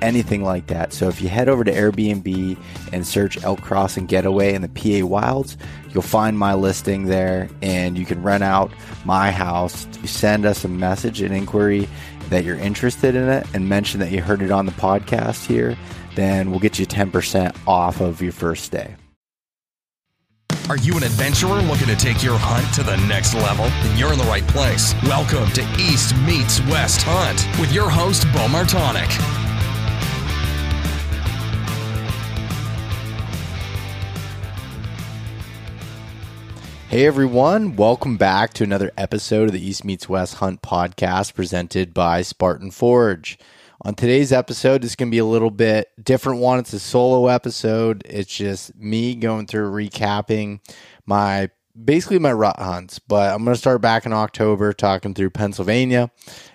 anything like that. So if you head over to Airbnb and search Elk Crossing Getaway in the PA Wilds, you'll find my listing there and you can rent out my house. Send us a message, an inquiry that you're interested in it, and mention that you heard it on the podcast here. Then we'll get you 10% off of your first day. Are you an adventurer looking to take your hunt to the next level? Then you're in the right place. Welcome to East Meets West Hunt with your host, Bo Martonic. Hey everyone, welcome back to another episode of the East Meets West Hunt podcast presented by Spartan Forge. On today's episode, this is going to be a little bit different one. It's a solo episode. It's just me going through recapping my rut hunts, but I'm going to start back in October talking through Pennsylvania,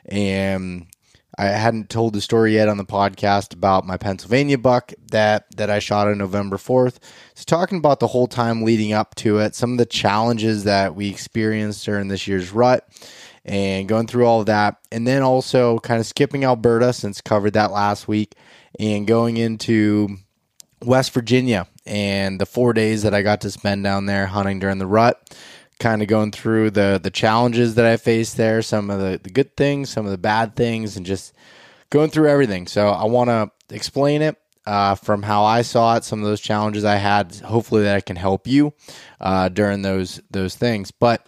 and I hadn't told the story yet on the podcast about my Pennsylvania buck that I shot on November 4th. So talking about the whole time leading up to it, some of the challenges that we experienced during this year's rut and going through all of that. And then also kind of skipping Alberta since covered that last week and going into West Virginia and the 4 days that I got to spend down there hunting during the rut. Kind of going through the challenges that I faced there, some of the good things, some of the bad things, and just going through everything. So I want to explain it. From how I saw it, some of those challenges I had, hopefully that I can help you during those things. But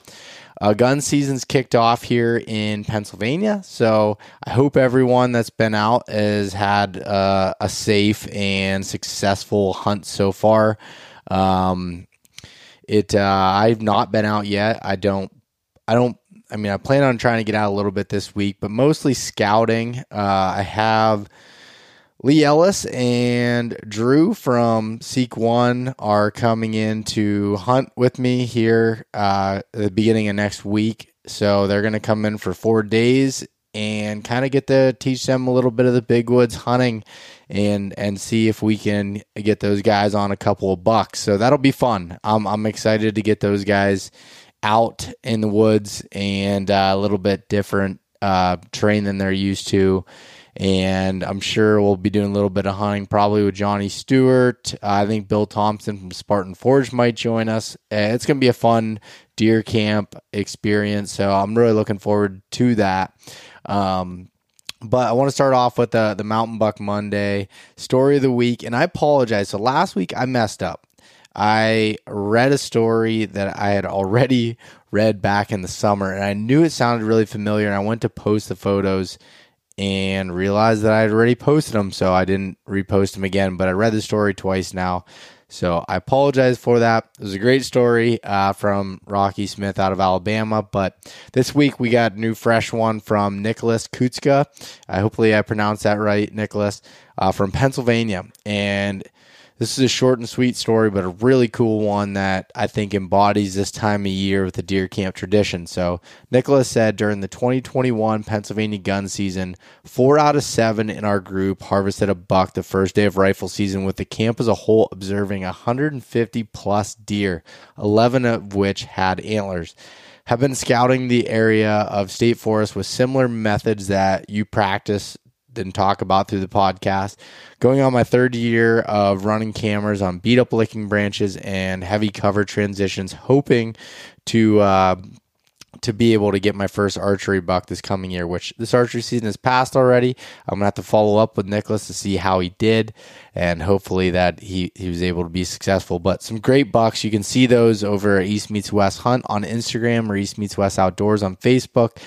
gun season's kicked off here in Pennsylvania, so I hope everyone that's been out has had a safe and successful hunt so far. I've not been out yet. I plan on trying to get out a little bit this week, but mostly scouting. I have Lee Ellis and Drew from Seek One are coming in to hunt with me here at the beginning of next week. So they're going to come in for 4 days and kind of get to teach them a little bit of the big woods hunting and see if we can get those guys on a couple of bucks. So that'll be fun. I'm excited to get those guys out in the woods and a little bit different terrain than they're used to. And I'm sure we'll be doing a little bit of hunting probably with Johnny Stewart. I think Bill Thompson from Spartan Forge might join us. It's going to be a fun deer camp experience, so I'm really looking forward to that. But I want to start off with the Mountain Buck Monday story of the week, and I apologize. So last week I messed up. I read a story that I had already read back in the summer, and I knew it sounded really familiar, and I went to post the photos and realized that I had already posted them, so I didn't repost them again. But I read the story twice now, so I apologize for that. It was a great story from Rocky Smith out of Alabama. But this week we got a new fresh one from Nicholas Kutska. Hopefully I pronounced that right, Nicholas, from Pennsylvania. And this is a short and sweet story, but a really cool one that I think embodies this time of year with the deer camp tradition. So Nicholas said, during the 2021 Pennsylvania gun season, 4 out of 7 in our group harvested a buck the first day of rifle season, with the camp as a whole observing 150 plus deer, 11 of which had antlers. Have been scouting the area of state forests with similar methods that you practice and talk about through the podcast. Going on my third year of running cameras on beat up licking branches and heavy cover transitions, hoping to be able to get my first archery buck this coming year, which this archery season has passed already. I'm going to have to follow up with Nicholas to see how he did, and hopefully that he was able to be successful. But some great bucks. You can see those over at East Meets West Hunt on Instagram or East Meets West Outdoors on Facebook.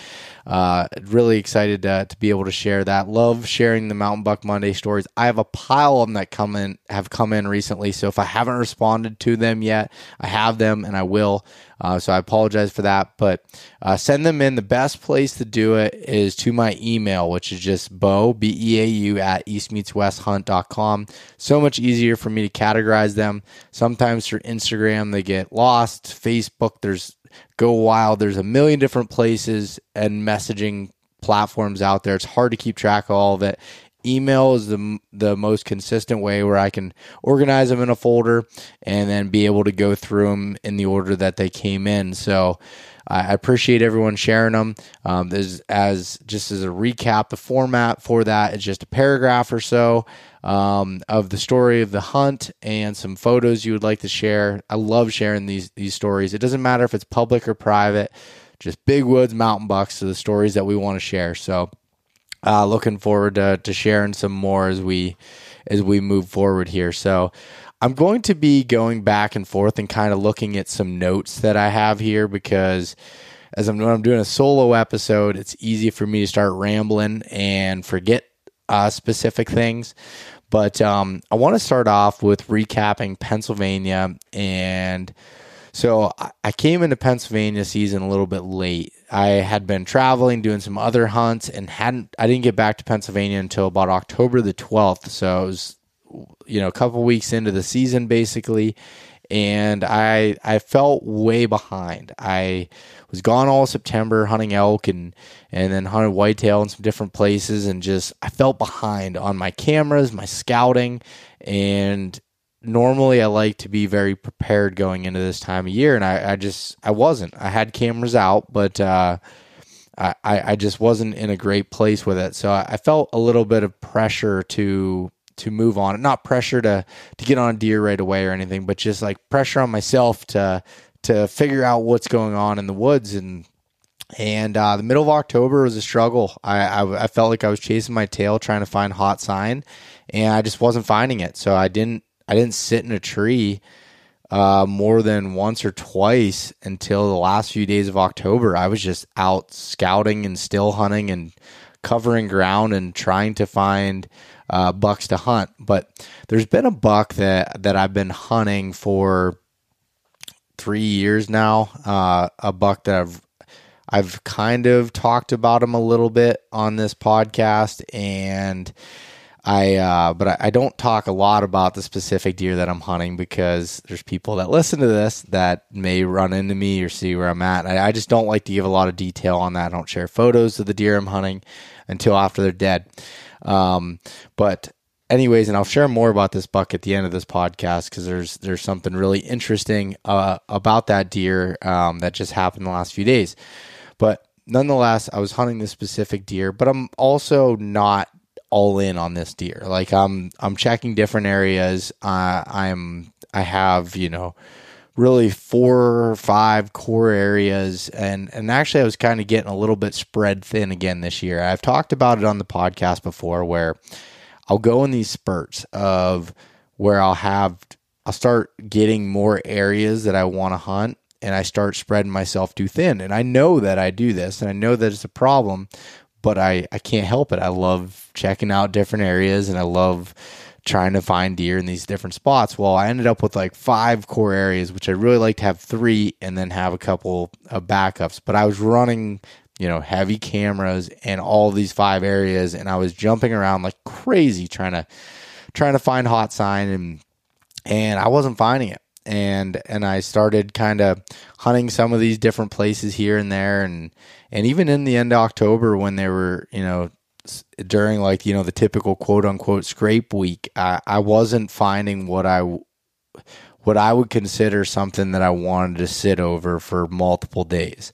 Really excited to be able to share that. Love sharing the Mountain Buck Monday stories. I have a pile of them that have come in recently, so if I haven't responded to them yet, I have them and I will. So I apologize for that, but send them in. The best place to do it is to my email, which is just beau@eastmeetswesthunt.com. So much easier for me to categorize them. Sometimes through Instagram, they get lost. Facebook, there's Go Wild. There's a million different places and messaging platforms out there. It's hard to keep track of all of it. Email is the most consistent way where I can organize them in a folder and then be able to go through them in the order that they came in. So I appreciate everyone sharing them. Just as a recap, the format for that is just a paragraph or so of the story of the hunt and some photos you would like to share. I love sharing these stories. It doesn't matter if it's public or private, just big woods, mountain bucks, so the stories that we want to share. So looking forward to sharing some more as we move forward here. So I'm going to be going back and forth and kind of looking at some notes that I have here, because as I'm doing a solo episode, it's easy for me to start rambling and forget specific things. But I want to start off with recapping Pennsylvania. And so I came into Pennsylvania season a little bit late. I had been traveling, doing some other hunts, and I didn't get back to Pennsylvania until about October the 12th. So it was, a couple weeks into the season basically, and I felt way behind. I was gone all September hunting elk and then hunted whitetail in some different places, and just I felt behind on my cameras, my scouting, and normally I like to be very prepared going into this time of year, and I wasn't. I had cameras out, but I just wasn't in a great place with it. So I felt a little bit of pressure to move on. Not pressure to get on deer right away or anything, but just like pressure on myself to figure out what's going on in the woods. And the middle of October was a struggle. I felt like I was chasing my tail trying to find hot sign, and I just wasn't finding it. So I didn't sit in a tree more than once or twice until the last few days of October. I was just out scouting and still hunting and covering ground and trying to find bucks to hunt. But there's been a buck that I've been hunting for 3 years now, a buck that I've kind of talked about him a little bit on this podcast, and I don't talk a lot about the specific deer that I'm hunting because there's people that listen to this that may run into me or see where I'm at. I just don't like to give a lot of detail on that. I don't share photos of the deer I'm hunting until after they're dead. But anyways, and I'll share more about this buck at the end of this podcast because there's something really interesting about that deer that just happened the last few days. But nonetheless, I was hunting this specific deer, but I'm also not all in on this deer. Like I'm checking different areas. I have, you know, really 4 or 5 core areas. And actually I was kind of getting a little bit spread thin again this year. I've talked about it on the podcast before where I'll go in these spurts of where I'll start getting more areas that I want to hunt, and I start spreading myself too thin. And I know that I do this, and I know that it's a problem, but I can't help it. I love checking out different areas, and I love trying to find deer in these different spots. Well, I ended up with like 5 core areas, which I really like to have 3 and then have a couple of backups. But I was running, you know, heavy cameras in all these 5 areas, and I was jumping around like crazy trying to find hot sign, and I wasn't finding it. And I started kind of hunting some of these different places here and there. And even in the end of October when they were, you know, during like, you know, the typical quote unquote scrape week, I wasn't finding what I would consider something that I wanted to sit over for multiple days.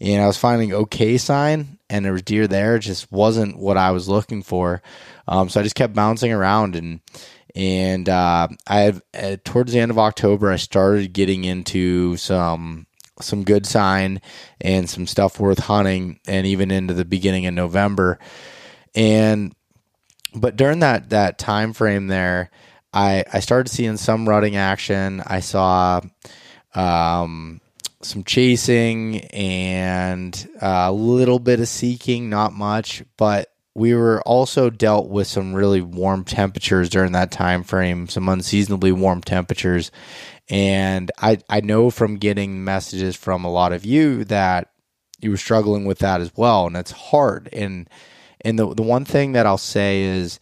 And I was finding okay sign, and there was deer there. It just wasn't what I was looking for. So I just kept bouncing around, and towards the end of October, I started getting into some good sign and some stuff worth hunting, and even into the beginning of November. But during that time frame there, I started seeing some rutting action. I saw some chasing and a little bit of seeking, not much, but we were also dealt with some really warm temperatures during that time frame, some unseasonably warm temperatures. And I know from getting messages from a lot of you that you were struggling with that as well, and it's hard. And the one thing that I'll say is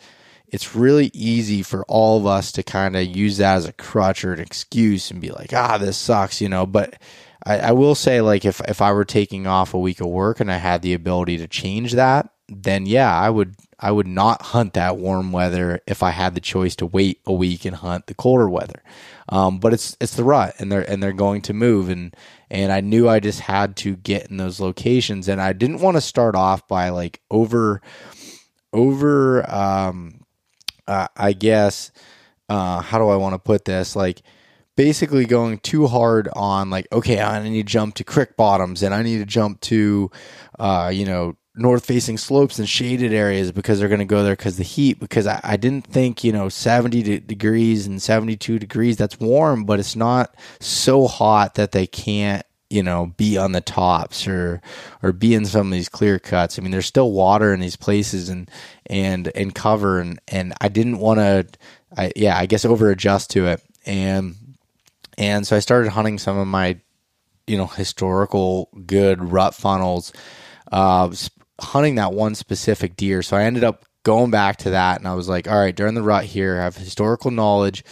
it's really easy for all of us to kind of use that as a crutch or an excuse and be like, this sucks, you know. But I will say, like, if I were taking off a week of work and I had the ability to change that, then yeah, I would not hunt that warm weather if I had the choice to wait a week and hunt the colder weather. But it's the rut, and they're going to move, and I knew I just had to get in those locations, and I didn't want to start off by like how do I want to put this? Like, basically going too hard on like, okay, I need to jump to creek bottoms, and I need to jump to, north-facing slopes and shaded areas because they're going to go there because the heat, because I didn't think, 70 degrees and 72 degrees, that's warm, but it's not so hot that they can't, be on the tops or be in some of these clear cuts. I mean, there's still water in these places and cover. And I didn't want to, over adjust to it. And so I started hunting some of my, historical good rut funnels, hunting that one specific deer. So I ended up going back to that, and I was like, all right, during the rut here, I have historical knowledge.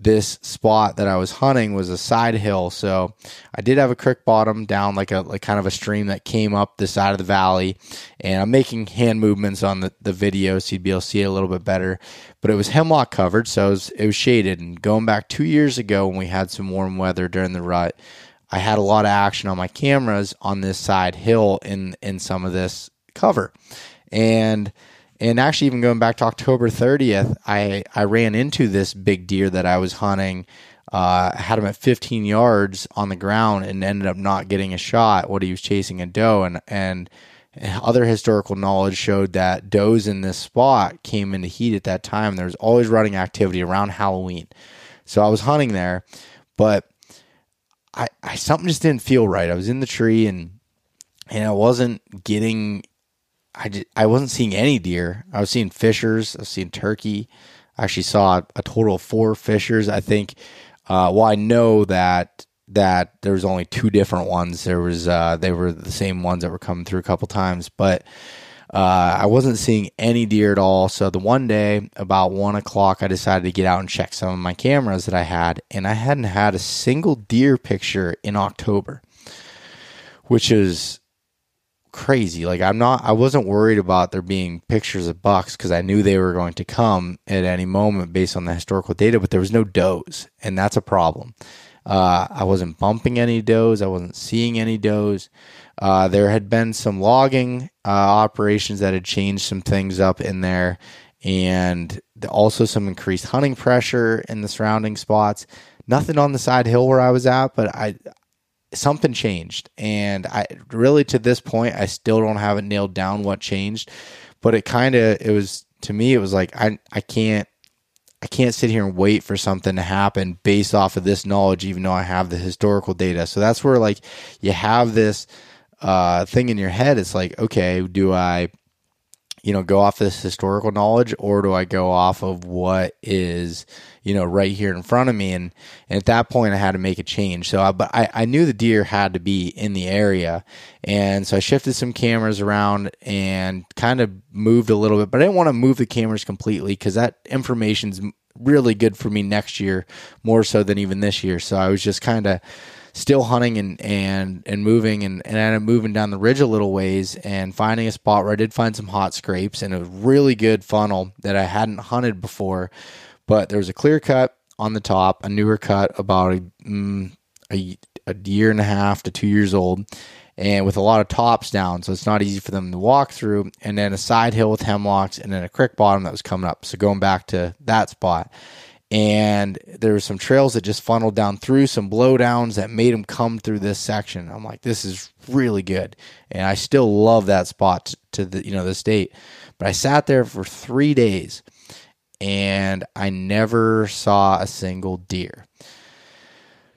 This spot that I was hunting was a side hill. So I did have a creek bottom down like kind of a stream that came up the side of the valley, and I'm making hand movements on the video, so you'd be able to see it a little bit better, but it was hemlock covered. So it was shaded, and going back 2 years ago when we had some warm weather during the rut, I had a lot of action on my cameras on this side hill in some of this cover. And actually, even going back to October 30th, I ran into this big deer that I was hunting. Had him at 15 yards on the ground and ended up not getting a shot. What he was chasing a doe, and Other historical knowledge showed that does in this spot came into heat at that time. There was always running activity around Halloween. So I was hunting there, but I something just didn't feel right. I was in the tree and I wasn't getting, I wasn't seeing any deer. I was seeing fishers. I was seeing turkey. I actually saw a total of 4 fishers. I think, well, I know that there was only 2 different ones. There was, they were the same ones that were coming through a couple times, but, I wasn't seeing any deer at all. So the one day about 1 o'clock, I decided to get out and check some of my cameras that I had, and I hadn't had a single deer picture in October, which is crazy. Like I wasn't worried about there being pictures of bucks because I knew they were going to come at any moment based on the historical data, but there was no does, and that's a problem. I wasn't bumping any does. I wasn't seeing any does. There had been some logging operations that had changed some things up in there, and also some increased hunting pressure in the surrounding spots. Nothing on the side hill where I was at, but something changed. And I really, to this point, I still don't have it nailed down what changed, but it was like, I can't sit here and wait for something to happen based off of this knowledge, even though I have the historical data. So that's where, like, you have this thing in your head. It's like, okay, do I, go off this historical knowledge, or do I go off of what is, right here in front of me? And at that point I had to make a change. So I knew the deer had to be in the area. And so I shifted some cameras around and kind of moved a little bit, but I didn't want to move the cameras completely because that information's really good for me next year, more so than even this year. So I was just kind of still hunting and moving, and I ended up moving down the ridge a little ways and finding a spot where I did find some hot scrapes and a really good funnel that I hadn't hunted before. But there was a clear cut on the top, a newer cut, about a year and a half to 2 years old, and with a lot of tops down, so it's not easy for them to walk through, and then a side hill with hemlocks, and then a creek bottom that was coming up. So going back to that spot. And there were some trails that just funneled down through some blowdowns that made them come through this section. I'm like, this is really good. And I still love that spot to the, this date. But I sat there for 3 days and I never saw a single deer.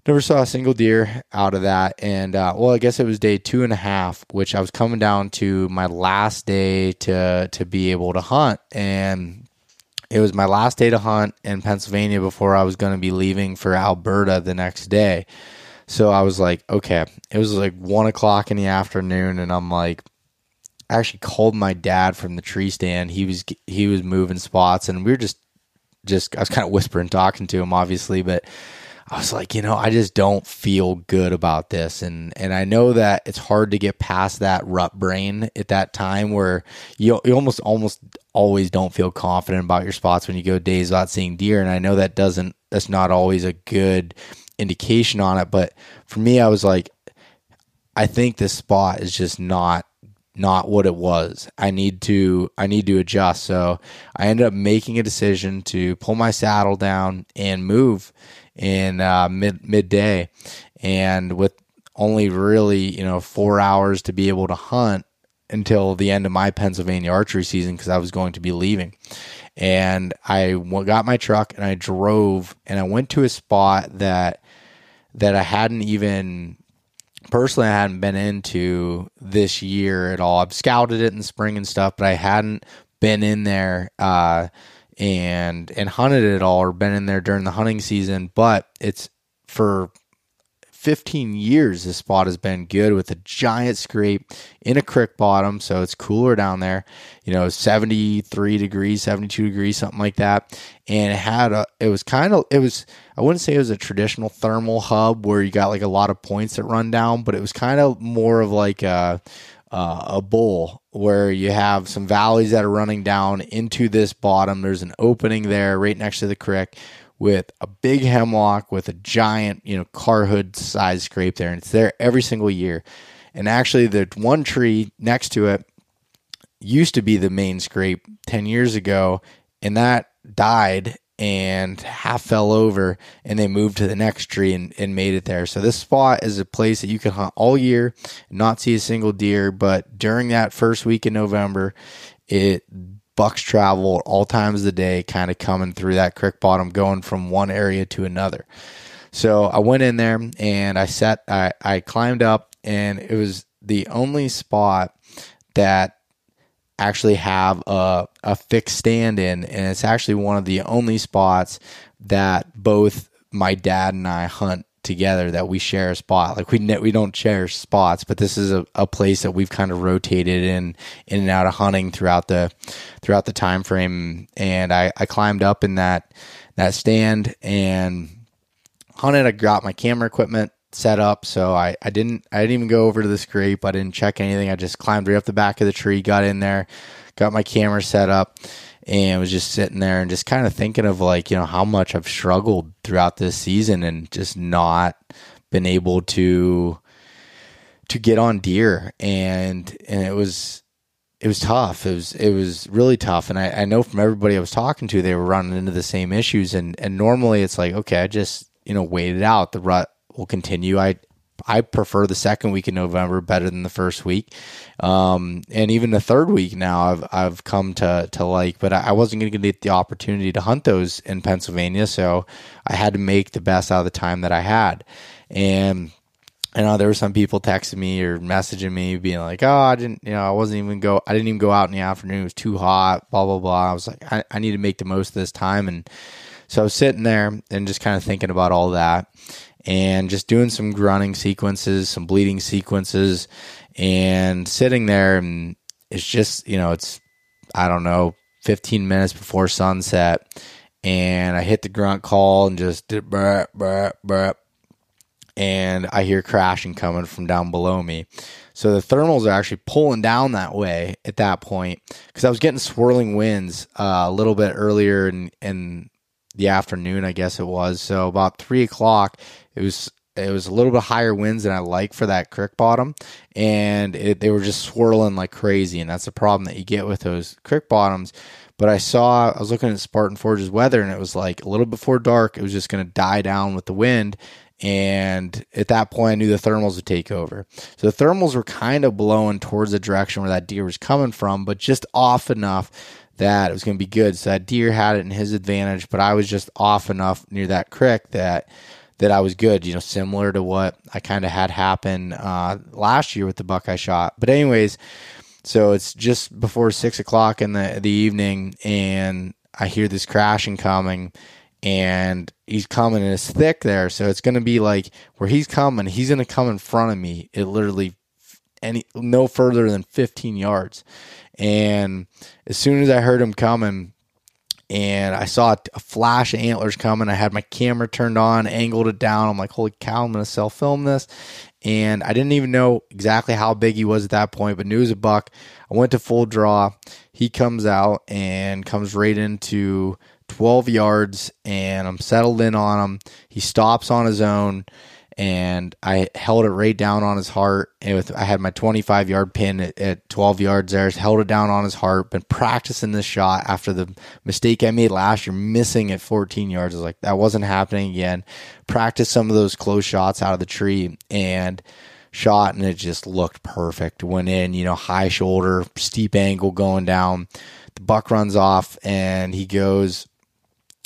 Never saw a single deer out of that. And, I guess it was day 2.5, which I was coming down to my last day to be able to hunt. And it was my last day to hunt in Pennsylvania before I was going to be leaving for Alberta the next day. So I was like, okay, it was like 1 o'clock in the afternoon. And I'm like, I actually called my dad from the tree stand. He was moving spots, and we were just, I was kind of whispering, talking to him obviously, but I was like, I just don't feel good about this. And I know that it's hard to get past that rut brain at that time where you almost always don't feel confident about your spots when you go days without seeing deer. And I know that's not always a good indication on it. But for me, I was like, I think this spot is just not what it was. I need to adjust. So I ended up making a decision to pull my saddle down and move in midday, and with only really 4 hours to be able to hunt until the end of my Pennsylvania archery season, because I was going to be leaving. And I got my truck and I drove, and I went to a spot that I hadn't even personally, I hadn't been into this year at all. I've scouted it in the spring and stuff, but I hadn't been in there and hunted it at all, or been in there during the hunting season. But it's, for 15 years, this spot has been good, with a giant scrape in a creek bottom. So it's cooler down there, 73 degrees, 72 degrees, something like that. And I wouldn't say it was a traditional thermal hub where you got like a lot of points that run down, but it was kind of more of like a bowl where you have some valleys that are running down into this bottom. There's an opening there right next to the creek with a big hemlock with a giant, car hood size scrape there. And it's there every single year. And actually the one tree next to it used to be the main scrape 10 years ago, and that died. and half fell over, and they moved to the next tree and made it there. So this spot is a place that you can hunt all year and not see a single deer, but during that first week in November, bucks travel at all times of the day, kind of coming through that creek bottom, going from one area to another. So I went in there and I climbed up, and it was the only spot that actually have a fixed stand in, and it's actually one of the only spots that both my dad and I hunt together, that we share a spot. Like we don't share spots, but this is a place that we've kind of rotated in and out of hunting throughout the time frame. And I climbed up in that stand and hunted. I got my camera equipment set up, so I didn't even go over to the scrape. I didn't check anything. I just climbed right up the back of the tree, got in there, got my camera set up, and was just sitting there and just kind of thinking of, like, you know, how much I've struggled throughout this season and just not been able to get on deer, and it was tough. It was really tough. And I know from everybody I was talking to, they were running into the same issues. And normally it's like, okay, I just, you know, wait it out. The rut will continue. I prefer the second week in November better than the first week. And even the third week now I've come to like, but I wasn't going to get the opportunity to hunt those in Pennsylvania. So I had to make the best out of the time that I had. And I know there were some people texting me or messaging me being like, oh, I didn't even go out in the afternoon. It was too hot, blah, blah, blah. I was like, I need to make the most of this time. And so I was sitting there and just kind of thinking about all that, and just doing some grunting sequences, some bleeding sequences, and sitting there, and it's just, you know, it's, I don't know, 15 minutes before sunset, and I hit the grunt call and just did burp, burp, burp, and I hear crashing coming from down below me. So the thermals are actually pulling down that way at that point, because I was getting swirling winds a little bit earlier in the afternoon, I guess it was. So about 3 o'clock, it was a little bit higher winds than I like for that creek bottom, and they were just swirling like crazy, and that's the problem that you get with those creek bottoms. But I was looking at Spartan Forge's weather, and it was like a little before dark, it was just going to die down with the wind, and at that point I knew the thermals would take over. So the thermals were kind of blowing towards the direction where that deer was coming from, but just off enough that it was going to be good. So that deer had it in his advantage, but I was just off enough near that creek that I was good, you know, similar to what I kind of had happen last year with the buck I shot. But anyways, so it's just before 6 o'clock in the evening, and I hear this crashing coming, and he's coming, and it's thick there. So it's going to be like where he's coming, he's going to come in front of me. It literally no further than 15 yards. And as soon as I heard him coming and I saw a flash of antlers coming, I had my camera turned on, angled it down. I'm like, holy cow, I'm going to self-film this. And I didn't even know exactly how big he was at that point, but knew he was a buck. I went to full draw. He comes out and comes right into 12 yards, and I'm settled in on him. He stops on his own, and I held it right down on his heart. I had my 25-yard pin at 12 yards there. Just held it down on his heart. Been practicing this shot after the mistake I made last year, missing at 14 yards. I was like, that wasn't happening again. Practiced some of those close shots out of the tree and shot, and it just looked perfect. Went in, you know, high shoulder, steep angle going down. The buck runs off, and he goes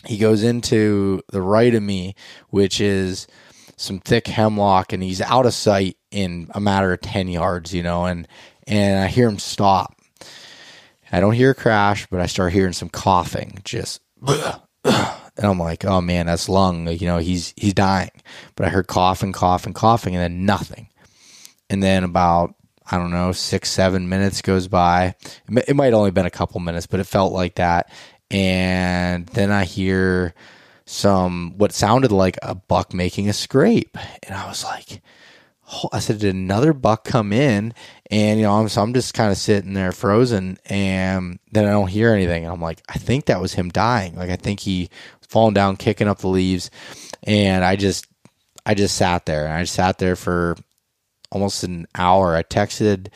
into the right of me, which is some thick hemlock, and he's out of sight in a matter of 10 yards, you know, and I hear him stop. I don't hear a crash, but I start hearing some coughing, just, and I'm like, oh man, that's lung, you know, he's dying. But I heard coughing, and then nothing. And then about, I don't know, 6-7 minutes goes by. It might only been a couple minutes, but it felt like that. And then I hear what sounded like a buck making a scrape, and I was like, oh, I said, did another buck come in? And, you know, I'm just kind of sitting there frozen, and then I don't hear anything, and I'm like, I think that was him dying. Like, I think he was falling down, kicking up the leaves. And I just sat there for almost an hour. I texted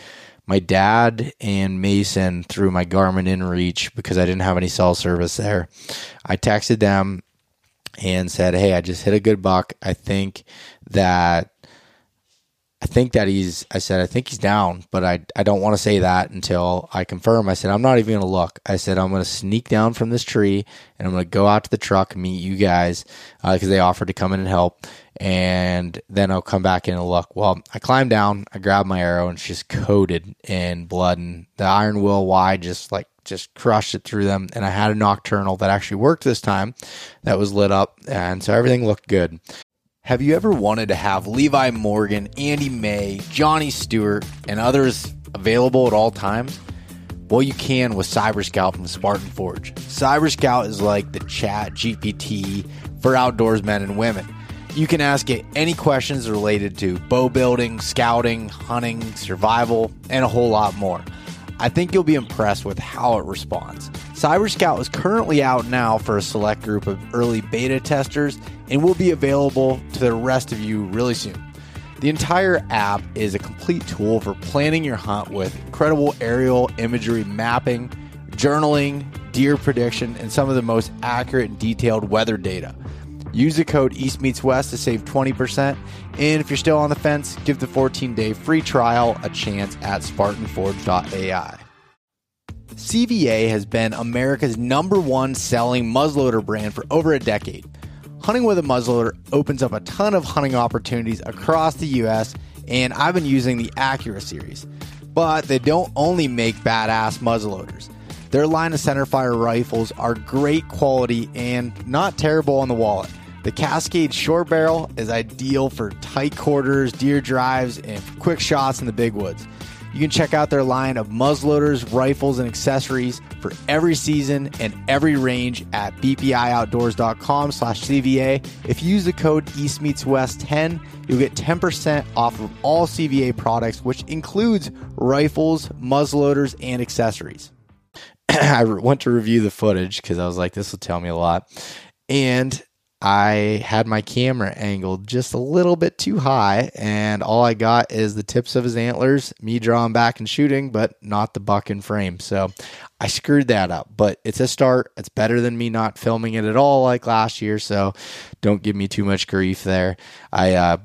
my dad and Mason through my Garmin inReach because I didn't have any cell service there. I texted them and said, hey, I just hit a good buck. I think he's down, but I don't want to say that until I confirm. I said, I'm not even going to look. I said, I'm going to sneak down from this tree and I'm going to go out to the truck, meet you guys, because they offered to come in and help. And then I'll come back in and look. Well, I climbed down, I grabbed my arrow, and it's just coated in blood. And the Iron Will wide just crushed it through them. And I had a Nocturnal that actually worked this time that was lit up. And so everything looked good. Have you ever wanted to have Levi Morgan, Andy May, Johnny Stewart, and others available at all times? Well, you can with Cyber Scout from Spartan Forge. Cyber Scout is like the Chat GPT for outdoors men and women. You can ask it any questions related to bow building, scouting, hunting, survival, and a whole lot more. I think you'll be impressed with how it responds. Cyber Scout is currently out now for a select group of early beta testers and will be available to the rest of you really soon. The entire app is a complete tool for planning your hunt with incredible aerial imagery mapping, journaling, deer prediction, and some of the most accurate and detailed weather data. Use the code EastMeetsWest to save 20%. And if you're still on the fence, give the 14-day free trial a chance at SpartanForge.ai. CVA has been America's #1 selling muzzleloader brand for over a decade. Hunting with a muzzleloader opens up a ton of hunting opportunities across the U.S., and I've been using the Accura series. But they don't only make badass muzzleloaders. Their line of centerfire rifles are great quality and not terrible on the wallet. The Cascade Short Barrel is ideal for tight quarters, deer drives, and quick shots in the big woods. You can check out their line of muzzleloaders, rifles, and accessories for every season and every range at bpioutdoors.com/CVA. If you use the code EastMeetsWest10, you'll get 10% off of all CVA products, which includes rifles, muzzleloaders, and accessories. I went to review the footage because I was like, this will tell me a lot. And I had my camera angled just a little bit too high, and all I got is the tips of his antlers, me drawing back and shooting, but not the buck in frame. So I screwed that up, but it's a start. It's better than me not filming it at all like last year, so don't give me too much grief there. I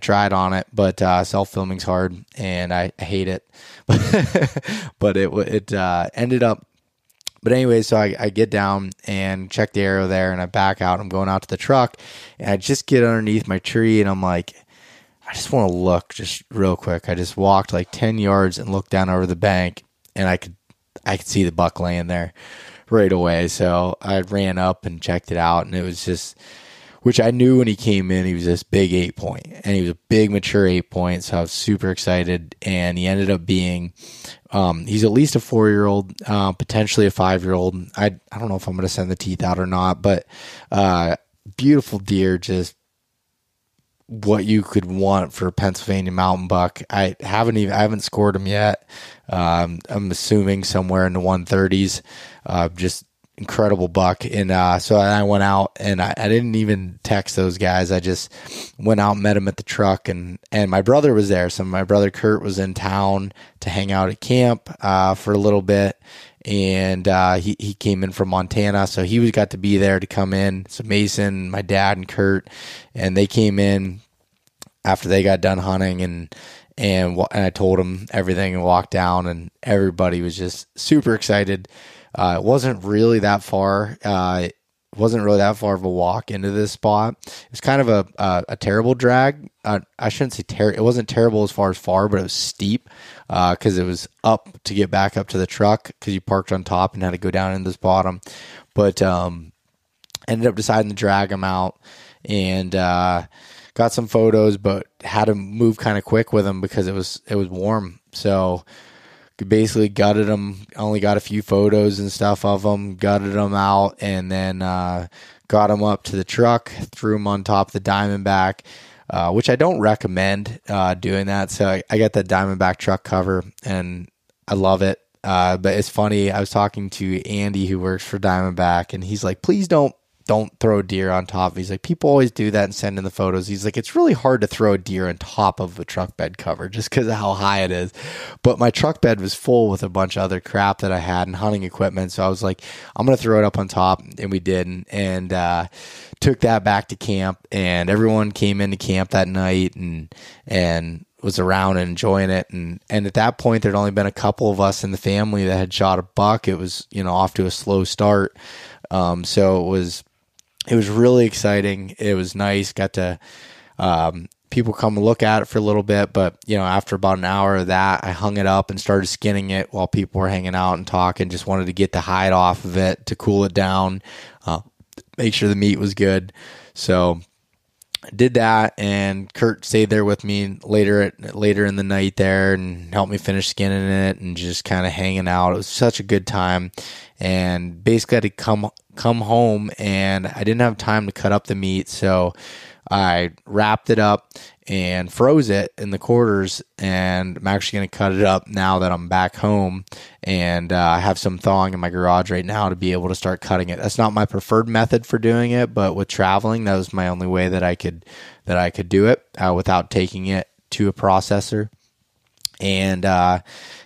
tried on it, but self-filming's hard, and I hate it. But it ended up. But anyway, so I get down and check the arrow there, and I back out. I'm going out to the truck, and I just get underneath my tree, and I'm like, I just want to look just real quick. I just walked like 10 yards and looked down over the bank, and I could see the buck laying there right away. So I ran up and checked it out, and it was just, which I knew when he came in, he was this big 8-point, and he was a big, mature 8-point, so I was super excited, and he ended up being, he's at least a 4-year-old, potentially a 5-year-old. I don't know if I'm going to send the teeth out or not, but beautiful deer, just what you could want for a Pennsylvania mountain buck. I haven't scored him yet. I'm assuming somewhere in the 130s, just incredible buck. And so I went out, and I didn't even text those guys. I just went out and met him at the truck, and my brother was there. So my brother Kurt was in town to hang out at camp for a little bit, and he came in from Montana, so he was got to be there to come in. So Mason, my dad, and Kurt, and they came in after they got done hunting, and I told them everything and walked down, and everybody was just super excited. It wasn't really that far. It wasn't really that far of a walk into this spot. It was kind of a terrible drag. I shouldn't say terrible. It wasn't terrible as far as far, but it was steep because it was up to get back up to the truck because you parked on top and had to go down into this bottom. But ended up deciding to drag him out and got some photos, but had to move kind of quick with him because it was warm. So basically gutted them, only got a few photos and stuff of them, gutted them out, and then got them up to the truck, threw them on top of the Diamondback, which I don't recommend doing that. So I got that Diamondback truck cover, and I love it. But it's funny, I was talking to Andy, who works for Diamondback, and he's like, please don't don't throw deer on top. He's like, people always do that and send in the photos. He's like, it's really hard to throw a deer on top of a truck bed cover just because of how high it is. But my truck bed was full with a bunch of other crap that I had and hunting equipment. So I was like, I'm going to throw it up on top. And we did. And took that back to camp. And everyone came into camp that night and was around and enjoying it. And at that point, there'd only been a couple of us in the family that had shot a buck. It was, you know, off to a slow start. So it was really exciting. It was nice. Got to, people come and look at it for a little bit, but you know, after about an hour of that, I hung it up and started skinning it while people were hanging out and talking, just wanted to get the hide off of it to cool it down, make sure the meat was good. So I did that, and Kurt stayed there with me later in the night there and helped me finish skinning it and just kind of hanging out. It was such a good time. And basically I had to come home, and I didn't have time to cut up the meat, so I wrapped it up and froze it in the quarters, and I'm actually going to cut it up now that I'm back home. And I have some thawing in my garage right now to be able to start cutting it. That's not my preferred method for doing it, but with traveling, that was my only way that I could do it without taking it to a processor. And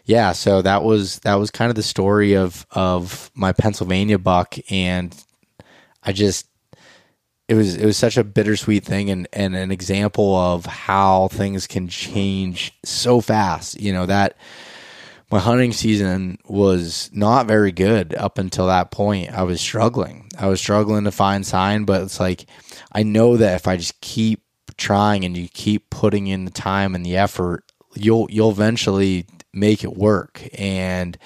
yeah, so that was kind of the story of my Pennsylvania buck, and I just. It was such a bittersweet thing and an example of how things can change so fast. You know, that my hunting season was not very good up until that point. I was struggling. To find sign, but it's like, I know that if I just keep trying and you keep putting in the time and the effort, you'll eventually make it work. And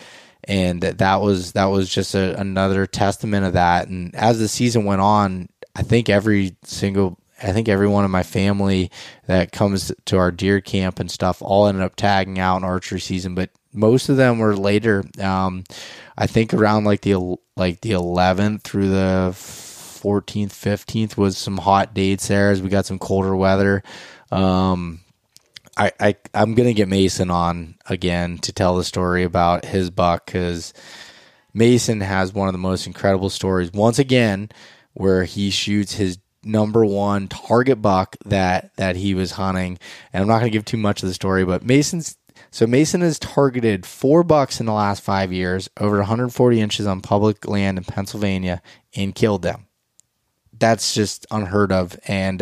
that was just another testament of that. And as the season went on, I think everyone in my family that comes to our deer camp and stuff all ended up tagging out in archery season, but most of them were later. I think around like the 11th through the 14th, 15th was some hot dates there as we got some colder weather. I'm going to get Mason on again to tell the story about his buck, because Mason has one of the most incredible stories once again, where he shoots his number one target buck that he was hunting. And I'm not going to give too much of the story, but Mason has targeted 4 bucks in the last 5 years, over 140 inches on public land in Pennsylvania, and killed them. That's just unheard of. And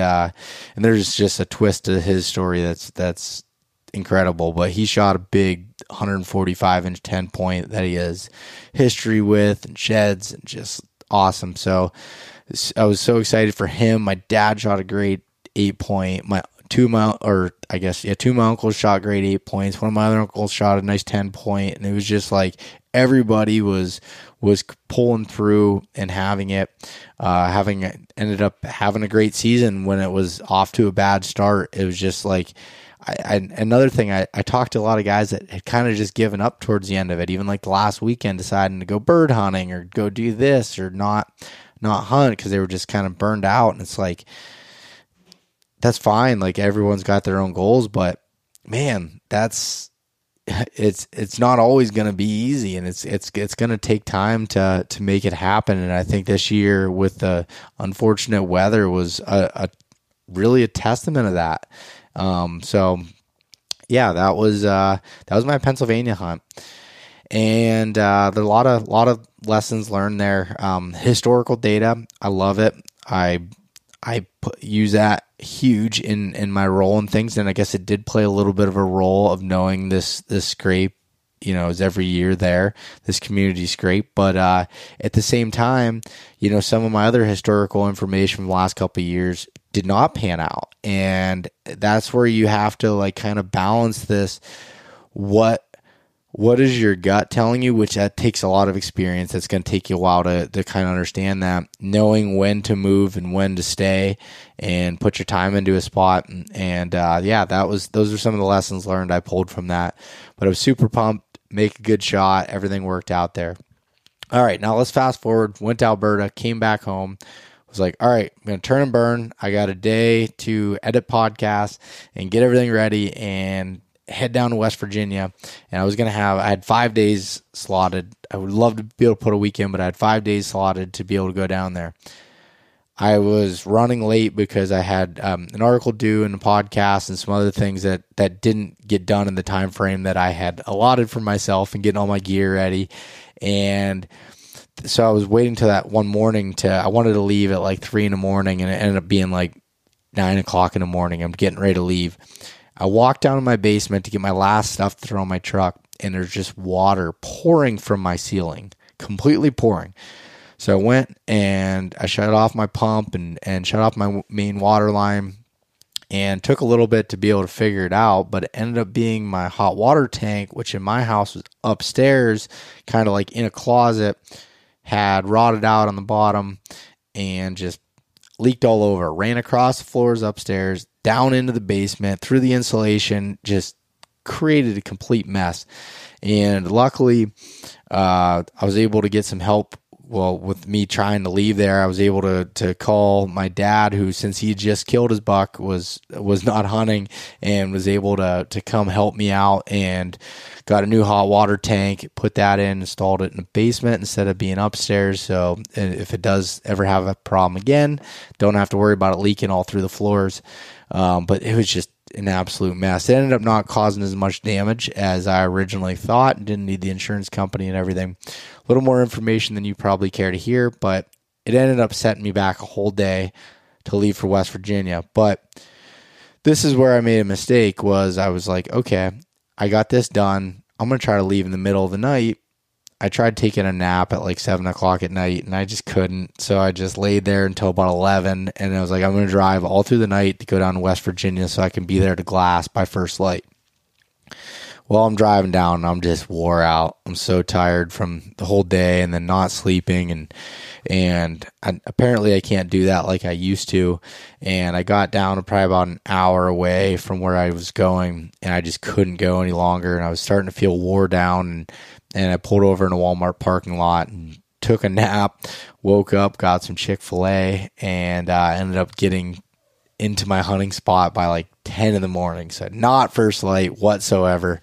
there's just a twist to his story that's incredible, but he shot a big 145 inch 10 point that he has history with and sheds and just awesome. So I was so excited for him. My dad shot a great 8 point. Two of my uncles shot great 8 points. One of my other uncles shot a nice 10 point, and it was just like everybody was pulling through and having it. Ended up having a great season when it was off to a bad start. It was just like. Another thing, I talked to a lot of guys that had kind of just given up towards the end of it, even like the last weekend, deciding to go bird hunting or go do this or not hunt because they were just kind of burned out. And it's like, that's fine. Like, everyone's got their own goals, but man, it's not always going to be easy, and it's going to take time to make it happen. And I think this year with the unfortunate weather was really a testament of that. So yeah, that was my Pennsylvania hunt, and there are a lot of lessons learned there. Historical data, I love it. I use that huge in my role and things, and I guess it did play a little bit of a role of knowing this scrape, you know, is every year there, this community scrape. But at the same time, you know, some of my other historical information from the last couple of years did not pan out. And that's where you have to like kind of balance this. What is your gut telling you? Which that takes a lot of experience. It's going to take you a while to kind of understand that, knowing when to move and when to stay and put your time into a spot. And yeah, those are some of the lessons learned I pulled from that, but I was super pumped, make a good shot. Everything worked out there. All right. Now let's fast forward, went to Alberta, came back home, was like, all right, I'm going to turn and burn. I got a day to edit podcasts and get everything ready and head down to West Virginia. And I had 5 days slotted. I would love to be able to put a weekend, but I had 5 days slotted to be able to go down there. I was running late because I had an article due and a podcast and some other things that didn't get done in the time frame that I had allotted for myself and getting all my gear ready. And so I was waiting till that one morning I wanted to leave at like 3 in the morning, and it ended up being like 9 o'clock in the morning. I'm getting ready to leave. I walked down to my basement to get my last stuff to throw in my truck, and there's just water pouring from my ceiling, completely pouring. So I went and I shut off my pump and shut off my main water line, and took a little bit to be able to figure it out, but it ended up being my hot water tank, which in my house was upstairs, kind of like in a closet, had rotted out on the bottom and just leaked all over, ran across the floors upstairs, down into the basement, through the insulation, just created a complete mess. And luckily, I was able to get some help. Well, with me trying to leave there, I was able to call my dad, who, since he just killed his buck, was not hunting, and was able to come help me out, and got a new hot water tank, put that in, installed it in the basement instead of being upstairs. So if it does ever have a problem again, don't have to worry about it leaking all through the floors. But it was just an absolute mess. It ended up not causing as much damage as I originally thought, and didn't need the insurance company and everything. A little more information than you probably care to hear, but it ended up setting me back a whole day to leave for West Virginia. But this is where I made a mistake. I was like, okay, I got this done. I'm going to try to leave in the middle of the night. I tried taking a nap at like 7 o'clock at night, and I just couldn't. So I just laid there until about 11, and I was like, I'm going to drive all through the night to go down to West Virginia so I can be there to Glass by first light. Well, I'm driving down and I'm just wore out. I'm so tired from the whole day and then not sleeping. And apparently I can't do that like I used to. And I got down to probably about an hour away from where I was going, and I just couldn't go any longer. And I was starting to feel wore down, and I pulled over in a Walmart parking lot and took a nap, woke up, got some Chick-fil-A, and ended up getting into my hunting spot by like 10 in the morning. So not first light whatsoever.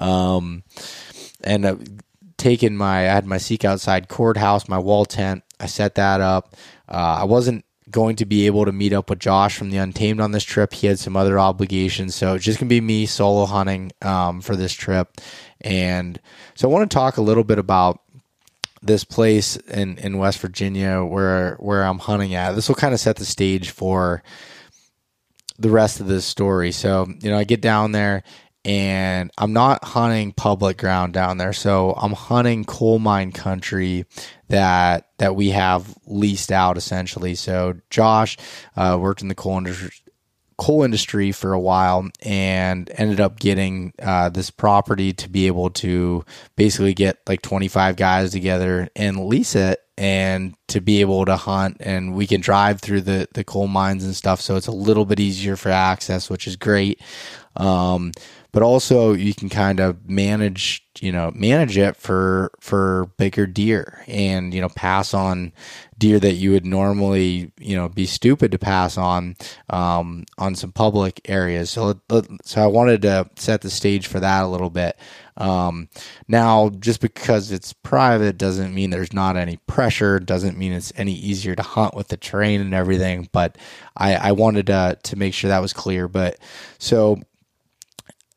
And I had my Seek Outside Courthouse, my wall tent. I set that up. I wasn't going to be able to meet up with Josh from The Untamed on this trip. He had some other obligations. So it's just going to be me solo hunting for this trip. And so I want to talk a little bit about this place in West Virginia where I'm hunting at. This will kind of set the stage for the rest of this story. So, I get down there, and I'm not hunting public ground down there. So I'm hunting coal mine country that we have leased out, essentially. So Josh worked in the coal industry for a while, and ended up getting this property to be able to basically get like 25 guys together and lease it, and to be able to hunt. And we can drive through the coal mines and stuff, so it's a little bit easier for access, which is great. But also you can kind of manage it for bigger deer, and, pass on deer that you would normally, be stupid to pass on some public areas. So I wanted to set the stage for that a little bit. Now, just because it's private doesn't mean there's not any pressure. Doesn't mean it's any easier to hunt with the terrain and everything, but I wanted to make sure that was clear. But so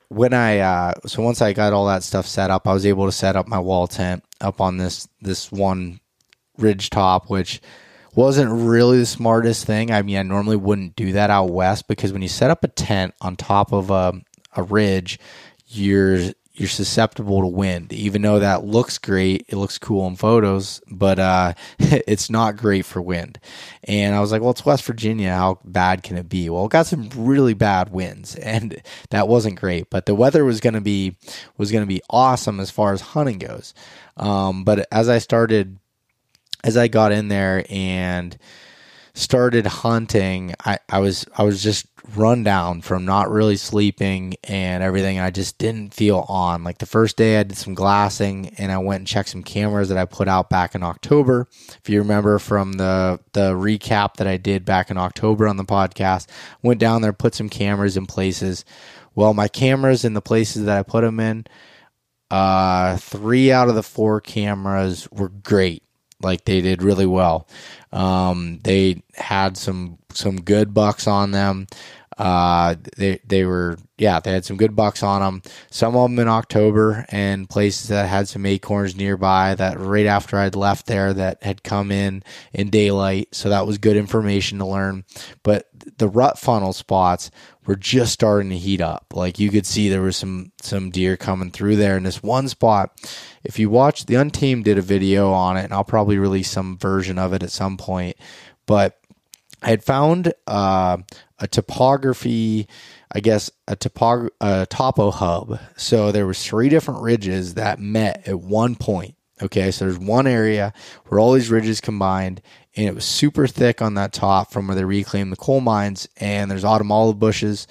when once I got all that stuff set up, I was able to set up my wall tent up on this one ridge top, which wasn't really the smartest thing. I mean, I normally wouldn't do that out west, because when you set up a tent on top of a ridge, you're susceptible to wind. Even though that looks great, it looks cool in photos, but it's not great for wind. And I was like, well, it's West Virginia, how bad can it be? Well, it got some really bad winds, and that wasn't great. But the weather was going to be awesome as far as hunting goes. But as I got in there and started hunting, I was just run down from not really sleeping and everything. I just didn't feel on. Like the first day I did some glassing, and I went and checked some cameras that I put out back in October. If you remember from the recap that I did back in October on the podcast, went down there, put some cameras in places. Well, my cameras in the places that I put them in, 3 out of the 4 cameras were great. Like, they did really well. They had some good bucks on them. They had some good bucks on them. Some of them in October, and places that had some acorns nearby that right after I'd left there that had come in daylight. So that was good information to learn. But the rut funnel spots were just starting to heat up. Like, you could see there was some deer coming through there. And this one spot, if you watch, The Untamed did a video on it, and I'll probably release some version of it at some point. But I had found a topo hub. So there was three different ridges that met at one point. Okay, so there's one area where all these ridges combined, and it was super thick on that top from where they reclaimed the coal mines, and there's autumn olive bushes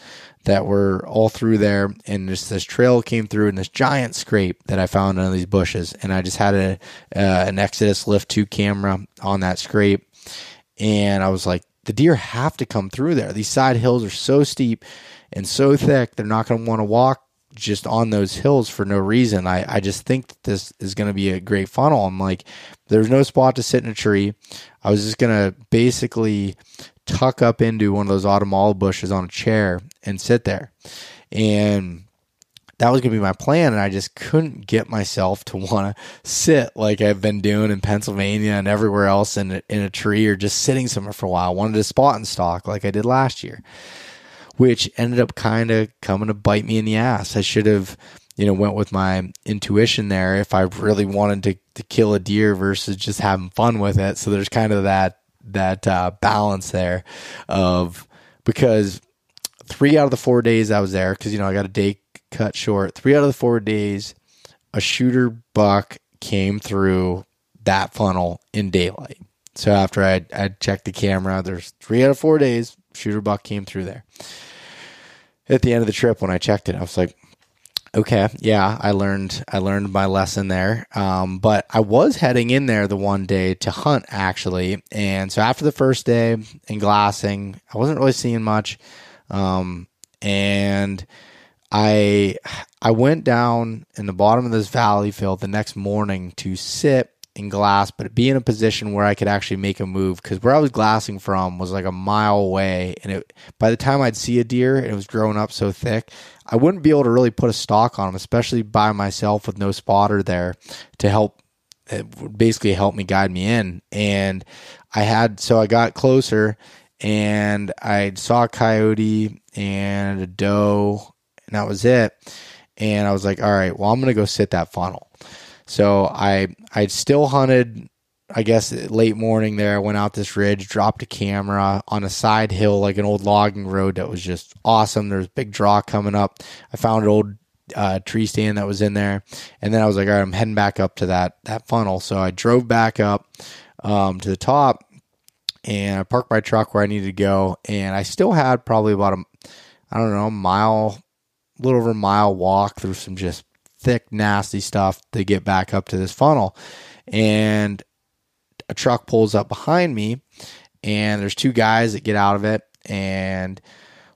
that were all through there, and this trail came through in this giant scrape that I found under these bushes, and I just had an Exodus Lift 2 camera on that scrape, and I was like, the deer have to come through there. These side hills are so steep and so thick, they're not going to want to walk just on those hills for no reason. I just think that this is going to be a great funnel. I'm like, there's no spot to sit in a tree. I was just going to basically tuck up into one of those autumn olive bushes on a chair and sit there. And that was going to be my plan, and I just couldn't get myself to want to sit like I've been doing in Pennsylvania and everywhere else in a tree, or just sitting somewhere for a while. I wanted to spot and stalk like I did last year, which ended up kind of coming to bite me in the ass. I should have, went with my intuition there if I really wanted to kill a deer versus just having fun with it. So there's kind of that balance there because 3 out of the 4 days I was there, because, I got a day cut short. 3 out of the 4 days, a shooter buck came through that funnel in daylight. So after I checked the camera, there's 3 out of 4 days, shooter buck came through there. At the end of the trip, when I checked it, I was like, okay, yeah, I learned my lesson there. But I was heading in there the one day to hunt, actually. And so after the first day and glassing, I wasn't really seeing much. And I went down in the bottom of this valley field the next morning to sit and glass, but be in a position where I could actually make a move, because where I was glassing from was like a mile away, and by the time I'd see a deer, it was growing up so thick, I wouldn't be able to really put a stalk on them, especially by myself with no spotter there to help. It would basically help me guide me in. And I got closer, and I saw a coyote and a doe, and that was it. And I was like, all right, well, I'm going to go sit that funnel. So I still hunted, I guess, late morning there. I went out this ridge, dropped a camera on a side hill, like an old logging road that was just awesome. There was a big draw coming up. I found an old tree stand that was in there. And then I was like, all right, I'm heading back up to that funnel. So I drove back up to the top, and I parked my truck where I needed to go. And I still had probably about a little over a mile walk through some just thick, nasty stuff to get back up to this funnel. And a truck pulls up behind me, and there's two guys that get out of it. And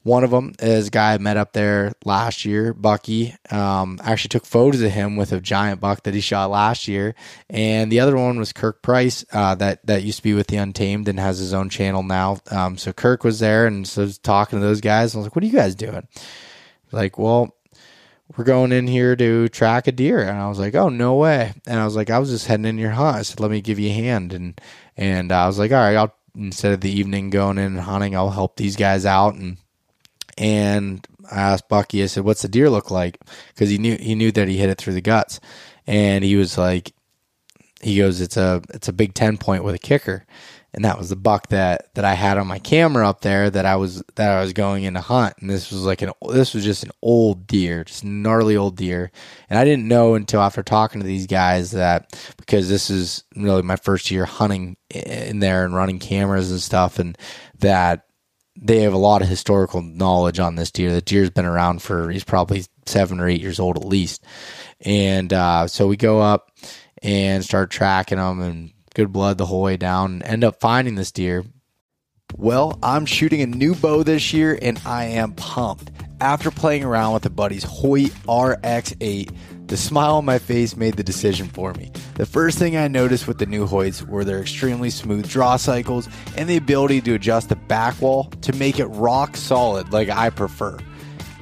one of them is a guy I met up there last year, Bucky. I actually took photos of him with a giant buck that he shot last year. And the other one was Kirk Price, that used to be with The Untamed and has his own channel now. So Kirk was there, and so I was talking to those guys, and I was like, what are you guys doing? Like, well, we're going in here to track a deer. And I was like, oh, no way. And I was like, I was just heading in your hunt. I said, let me give you a hand. And I was like, all right, I'll, instead of the evening going in and hunting, I'll help these guys out. And I asked Bucky, I said, what's the deer look like? Because he knew that he hit it through the guts. And he was like, he goes, it's a big 10 point with a kicker. And that was the buck that I had on my camera up there that I was going in to hunt. And this was just an old deer, just gnarly old deer. And I didn't know until after talking to these guys that, because this is really my first year hunting in there and running cameras and stuff, and that they have a lot of historical knowledge on this deer. The deer's been around for, he's probably 7 or 8 years old at least. And so we go up and start tracking them, and good blood the whole way down, and end up finding this deer. Well, I'm shooting a new bow this year, and I am pumped. After playing around with a buddy's Hoyt RX8, The smile on my face made the decision for me. The first thing I noticed with the new Hoyts were their extremely smooth draw cycles and the ability to adjust the back wall to make it rock solid like I prefer.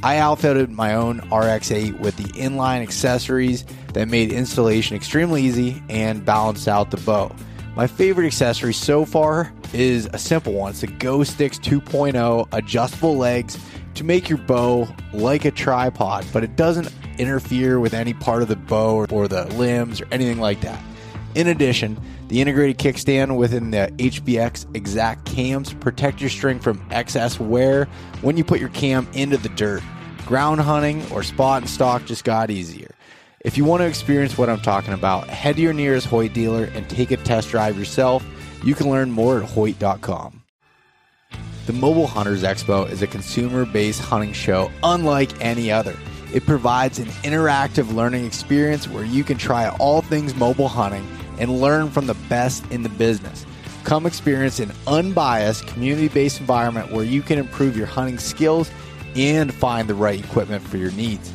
I outfitted my own RX-8 with the inline accessories that made installation extremely easy and balanced out the bow. My favorite accessory so far is a simple one. It's the Go Sticks 2.0 adjustable legs to make your bow like a tripod, but it doesn't interfere with any part of the bow or the limbs or anything like that. In addition, the integrated kickstand within the HBX Exact cams protect your string from excess wear when you put your cam into the dirt. Ground hunting or spot and stalk just got easier. If you want to experience what I'm talking about, head to your nearest Hoyt dealer and take a test drive yourself. You can learn more at Hoyt.com. The Mobile Hunters Expo is a consumer-based hunting show unlike any other. It provides an interactive learning experience where you can try all things mobile hunting and learn from the best in the business. Come experience an unbiased, community-based environment where you can improve your hunting skills and find the right equipment for your needs.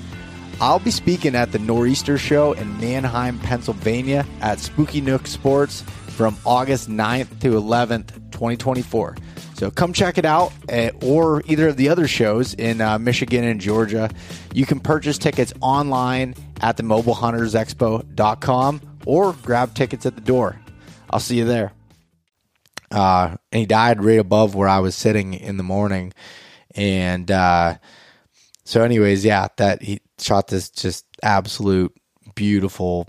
I'll be speaking at the Nor'easter Show in Manheim, Pennsylvania at Spooky Nook Sports from August 9th to 11th, 2024. So come check it out or either of the other shows in Michigan and Georgia. You can purchase tickets online at themobilehuntersexpo.com or grab tickets at the door. I'll see you there. And he died right above where I was sitting in the morning. And so anyways, yeah, that he shot this just absolute beautiful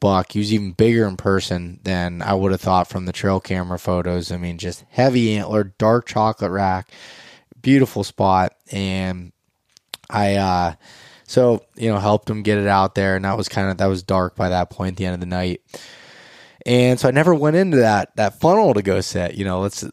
buck. He was even bigger in person than I would have thought from the trail camera photos. I mean, just heavy antler, dark chocolate rack, beautiful spot. And I, so, you know, helped him get it out there. And that was that was dark by that point, the end of the night. And so I never went into that funnel to go sit, you know, let's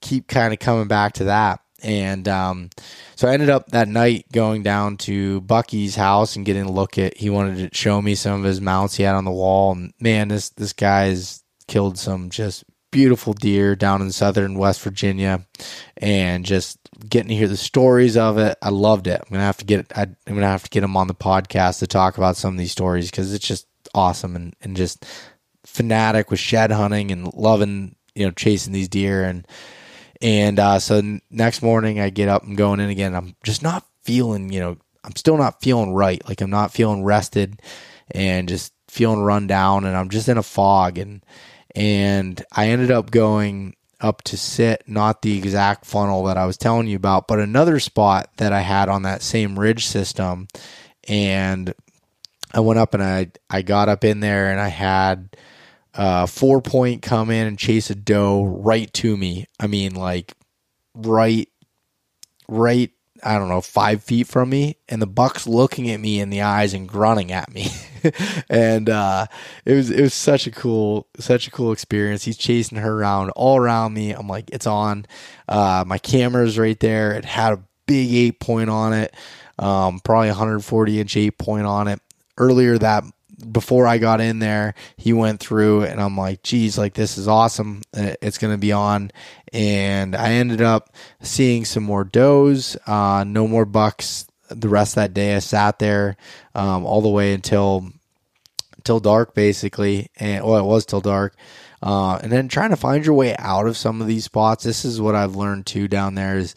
keep kind of coming back to that. And so I ended up that night going down to Bucky's house and getting a look at, he wanted to show me some of his mounts he had on the wall. And man, this guy's killed some just beautiful deer down in southern West Virginia, and just getting to hear the stories of it. I loved it. I'm gonna have to get him on the podcast to talk about some of these stories, because it's just awesome, and just fanatic with shed hunting and loving, you know, chasing these deer. And so next morning I get up and going in again. I'm just not feeling, you know, I'm still not feeling right. Like, I'm not feeling rested and just feeling run down, and I'm just in a fog. And I ended up going up to sit, not the exact funnel that I was telling you about, but another spot that I had on that same ridge system. And I went up and I got up in there, and I had 4-point come in and chase a doe right to me. I mean, like right, I don't know, 5 feet from me, and the buck's looking at me in the eyes and grunting at me. And it was such a cool experience. He's chasing her around all around me. I'm like, it's on. My camera's right there. It had a big 8-point on it, probably 140-inch 8-point on it. Earlier that before I got in there, he went through, and I'm like, geez, like, this is awesome. It's going to be on. And I ended up seeing some more does, no more bucks. The rest of that day I sat there, all the way until dark, basically. And well, it was till dark. And then trying to find your way out of some of these spots. This is what I've learned too down there, is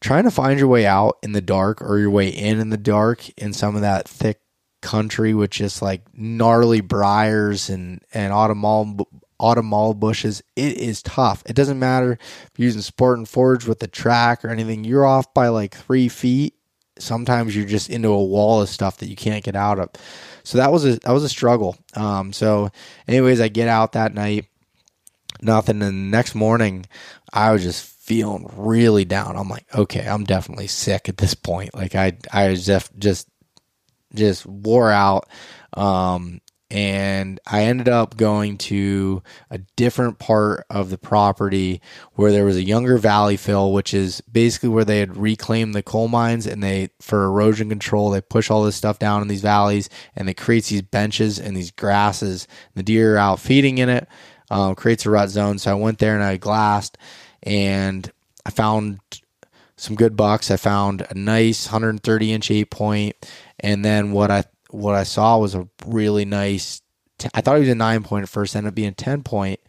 trying to find your way out in the dark, or your way in the dark, in some of that thick country with just like gnarly briars and autumnal bushes. It is tough. It doesn't matter if you're using Spartan Forge with the track or anything, you're off by like 3 feet. Sometimes you're just into a wall of stuff that you can't get out of. So that was a struggle. So anyways, I get out that night, nothing. And the next morning I was just feeling really down. I'm like, okay, I'm definitely sick at this point. Like I was just wore out. And I ended up going to a different part of the property where there was a younger valley fill, which is basically where they had reclaimed the coal mines, and they, for erosion control, they push all this stuff down in these valleys, and it creates these benches and these grasses. The deer are out feeding in it, creates a rut zone. So I went there and I glassed, and I found some good bucks. I found a nice 130-inch 8-point. And then what I what I saw was a really nice, I thought he was a 9-point at first, ended up being a 10-point.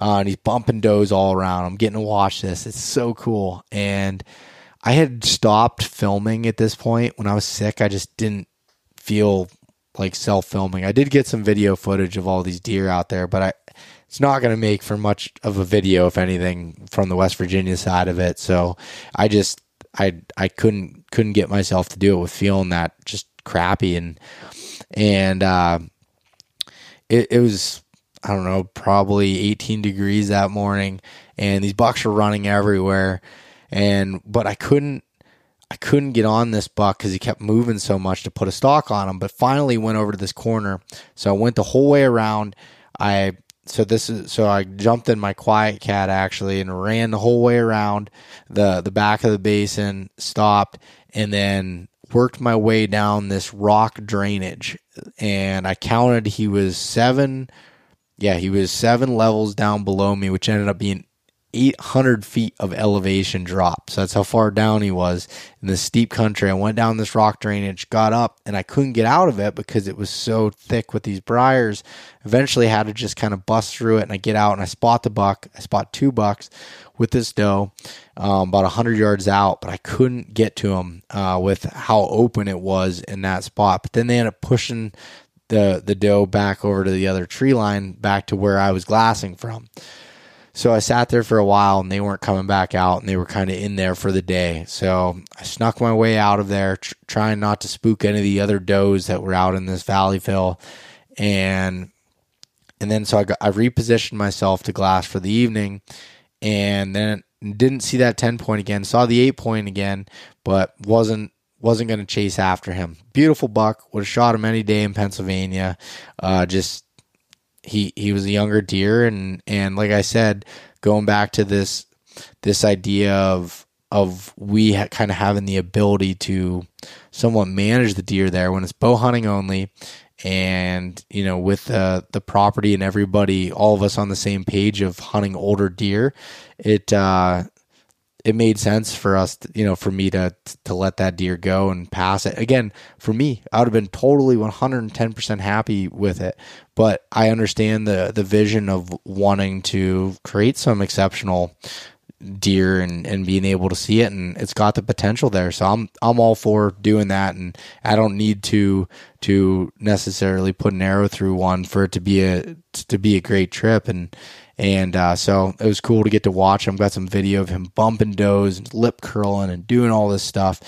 And he's bumping does all around. I'm getting to watch this. It's so cool. And I had stopped filming at this point when I was sick. I just didn't feel like self-filming. I did get some video footage of all these deer out there, but it's not going to make for much of a video, if anything, from the West Virginia side of it. So I couldn't get myself to do it with feeling that just crappy. And it was, I don't know, probably 18 degrees that morning, and these bucks were running everywhere. But I couldn't get on this buck because he kept moving so much to put a stalk on him, but finally went over to this corner. So I went the whole way around. I jumped in my Quiet Cat actually and ran the whole way around the back of the basin, stopped, and then worked my way down this rock drainage. And I counted he was seven levels down below me, which ended up being 800 feet of elevation drop. So that's how far down he was in this steep country. I went down this rock drainage, got up, and I couldn't get out of it because it was so thick with these briars. Eventually had to just kind of bust through it, and I get out and I spot the buck. I spot two bucks with this doe about 100 yards out, but I couldn't get to him with how open it was in that spot. But then they ended up pushing the doe back over to the other tree line, back to where I was glassing from. So I sat there for a while, and they weren't coming back out, and they were kind of in there for the day. So I snuck my way out of there, trying not to spook any of the other does that were out in this valley fill. And then so I repositioned myself to glass for the evening, and then didn't see that 10-point again. Saw the 8-point again, but wasn't going to chase after him. Beautiful buck. Would have shot him any day in Pennsylvania. He was a younger deer, and like I said, going back to this idea of we kind of having the ability to somewhat manage the deer there when it's bow hunting only, and you know, with the property and everybody, all of us on the same page of hunting older deer, it made sense for us to, you know, for me to let that deer go and pass it again. For me, I would have been totally 110% happy with it, but I understand the vision of wanting to create some exceptional deer and being able to see it, and it's got the potential there. So I'm all for doing that, and I don't need to necessarily put an arrow through one for it to be a great trip. And so it was cool to get to watch him. Got some video of him bumping does and lip curling and doing all this stuff.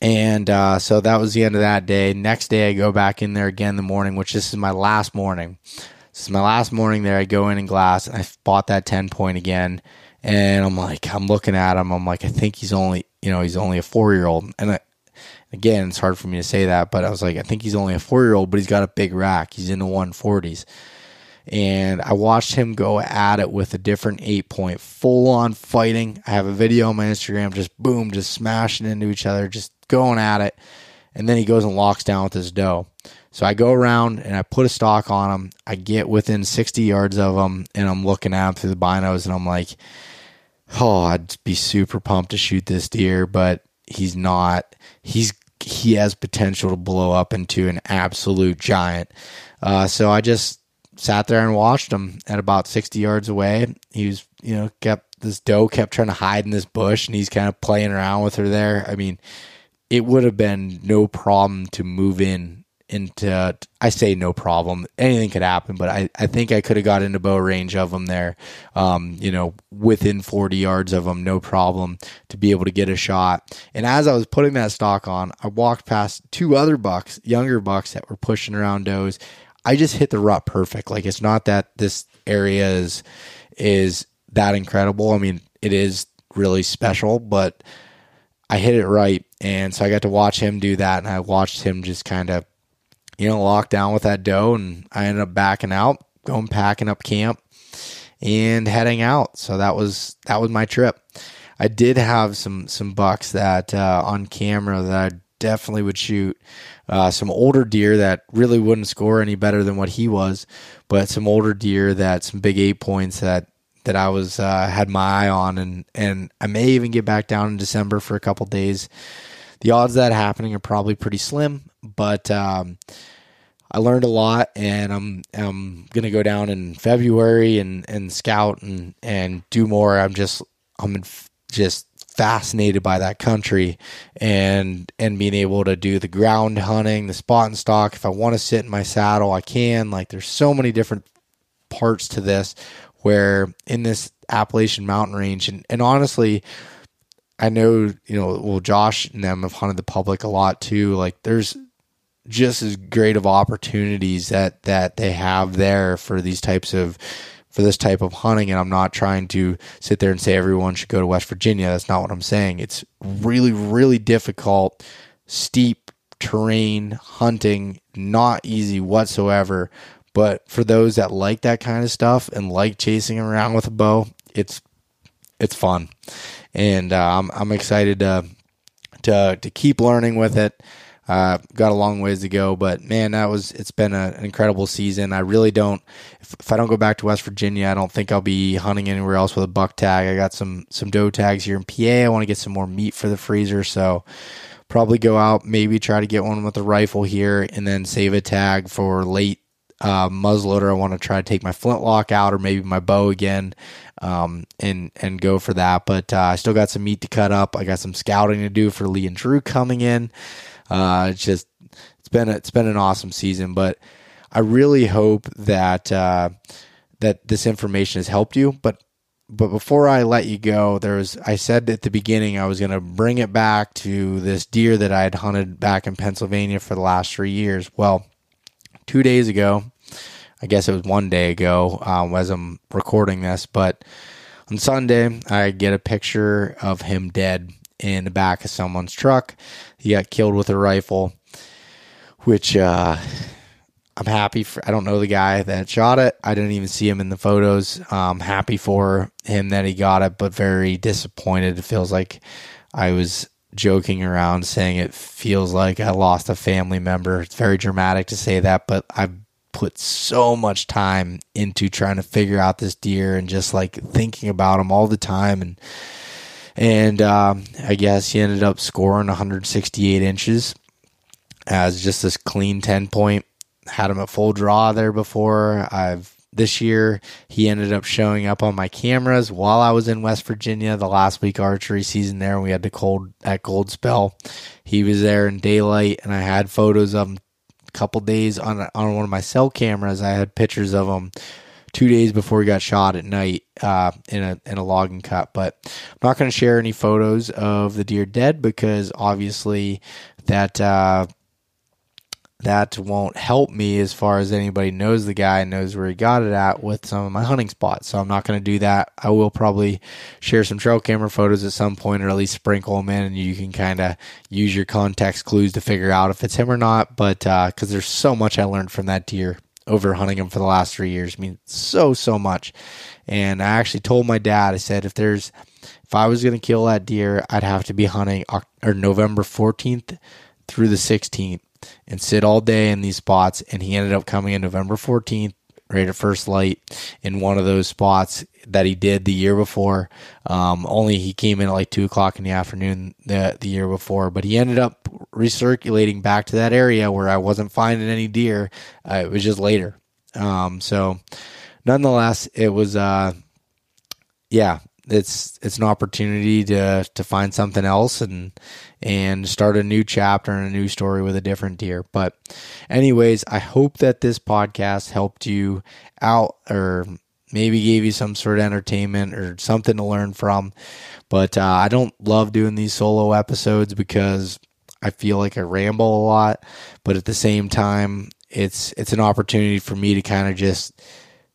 And so that was the end of that day. Next day, I go back in there again in the morning, which this is my last morning. This is my last morning there. I go in and glass, and I bought that 10-point again. And I'm looking at him. I'm like, I think he's only a 4-year-old. And again, it's hard for me to say that, but I was like, I think he's only a 4-year-old, but he's got a big rack. He's in the 140s. And I watched him go at it with a different 8-point, full on fighting. I have a video on my Instagram, just boom, just smashing into each other, just going at it. And then he goes and locks down with his doe. So I go around and I put a stalk on him. I get within 60 yards of him, and I'm looking at him through the binos, and I'm like, oh, I'd be super pumped to shoot this deer, but he's not. He has potential to blow up into an absolute giant. So I just sat there and watched him at about 60 yards away. He was, you know, this doe kept trying to hide in this bush, and he's kind of playing around with her there. I mean, it would have been no problem to move into, I say no problem, anything could happen, but I think I could have got into bow range of him there, you know, within 40 yards of him, no problem, to be able to get a shot. And as I was putting that stalk on, I walked past two other bucks, younger bucks that were pushing around does. I just hit the rut perfect. Like, it's not that this area is that incredible. I mean, it is really special, but I hit it right. And so I got to watch him do that, and I watched him just kind of, you know, lock down with that doe, and I ended up backing out, going packing up camp and heading out. So that was my trip. I did have some bucks that on camera that I definitely would shoot, some older deer that really wouldn't score any better than what he was, but some older deer that some big 8-points that I was had my eye on, and I may even get back down in December for a couple days the odds of that happening are probably pretty slim, but I learned a lot, and I'm going to go down in February and scout and do more. I'm just fascinated by that country and being able to do the ground hunting, the spot and stalk. If I want to sit in my saddle, I can. Like, there's so many different parts to this, where in this Appalachian mountain range, and honestly, I know, well, Josh and them have hunted the public a lot too. Like, there's just as great of opportunities that they have there for this type of hunting. And I'm not trying to sit there and say everyone should go to West Virginia. That's not what I'm saying. It's really, really difficult, steep terrain hunting, not easy whatsoever. But for those that like that kind of stuff and like chasing around with a bow, it's fun. And I'm excited to keep learning with it. Got a long ways to go, but man, it's been an incredible season. I really don't, if I don't go back to West Virginia, I don't think I'll be hunting anywhere else with a buck tag. I got some doe tags here in PA. I want to get some more meat for the freezer. So probably go out, maybe try to get one with a rifle here, and then save a tag for late muzzleloader. I want to try to take my flintlock out, or maybe my bow again, and go for that. But I still got some meat to cut up. I got some scouting to do for Lee and Drew coming in. It's been an awesome season, but I really hope that this information has helped you. But before I let you go, I said at the beginning I was going to bring it back to this deer that I had hunted back in Pennsylvania for the last 3 years. Well, 2 days ago, I guess it was 1 day ago, as I'm recording this, but on Sunday, I get a picture of him dead in the back of someone's truck. He got killed with a rifle, which I'm happy for. I don't know the guy that shot it. I didn't even see him in the photos. Happy for him that he got it, but very disappointed. It feels like I was joking around saying it feels like I lost a family member. It's very dramatic to say that, but I've put so much time into trying to figure out this deer and just like thinking about him all the time. And I guess he ended up scoring 168 inches as just this clean 10-point. Had him at full draw there before. This year, he ended up showing up on my cameras while I was in West Virginia the last week archery season there. We had that cold spell. He was there in daylight, and I had photos of him a couple days on one of my cell cameras. I had pictures of him 2 days before he got shot at night in a logging cut. But I'm not going to share any photos of the deer dead, because obviously that won't help me as far as anybody knows the guy and knows where he got it at with some of my hunting spots. So I'm not going to do that. I will probably share some trail camera photos at some point, or at least sprinkle them in, and you can kind of use your context clues to figure out if it's him or not. But because there's so much I learned from that deer over hunting him for the last 3 years. I mean, so much. And I actually told my dad, I said, if I was going to kill that deer, I'd have to be hunting November 14th through the 16th and sit all day in these spots. And he ended up coming in November 14th, right at first light, in one of those spots that he did the year before. Only he came in at like 2:00 in the afternoon the year before, but he ended up recirculating back to that area where I wasn't finding any deer. It was just later. So nonetheless, it was, it's an opportunity to find something else and start a new chapter and a new story with a different deer. But anyways, I hope that this podcast helped you out, or maybe gave you some sort of entertainment or something to learn from. But I don't love doing these solo episodes because I feel like I ramble a lot, but at the same time, it's an opportunity for me to kind of just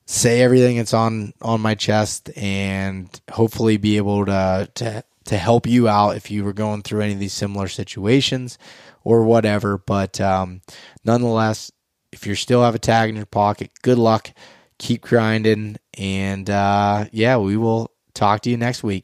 say everything that's on my chest, and hopefully be able to help you out if you were going through any of these similar situations or whatever. But nonetheless, if you still have a tag in your pocket, good luck, keep grinding, and we will talk to you next week.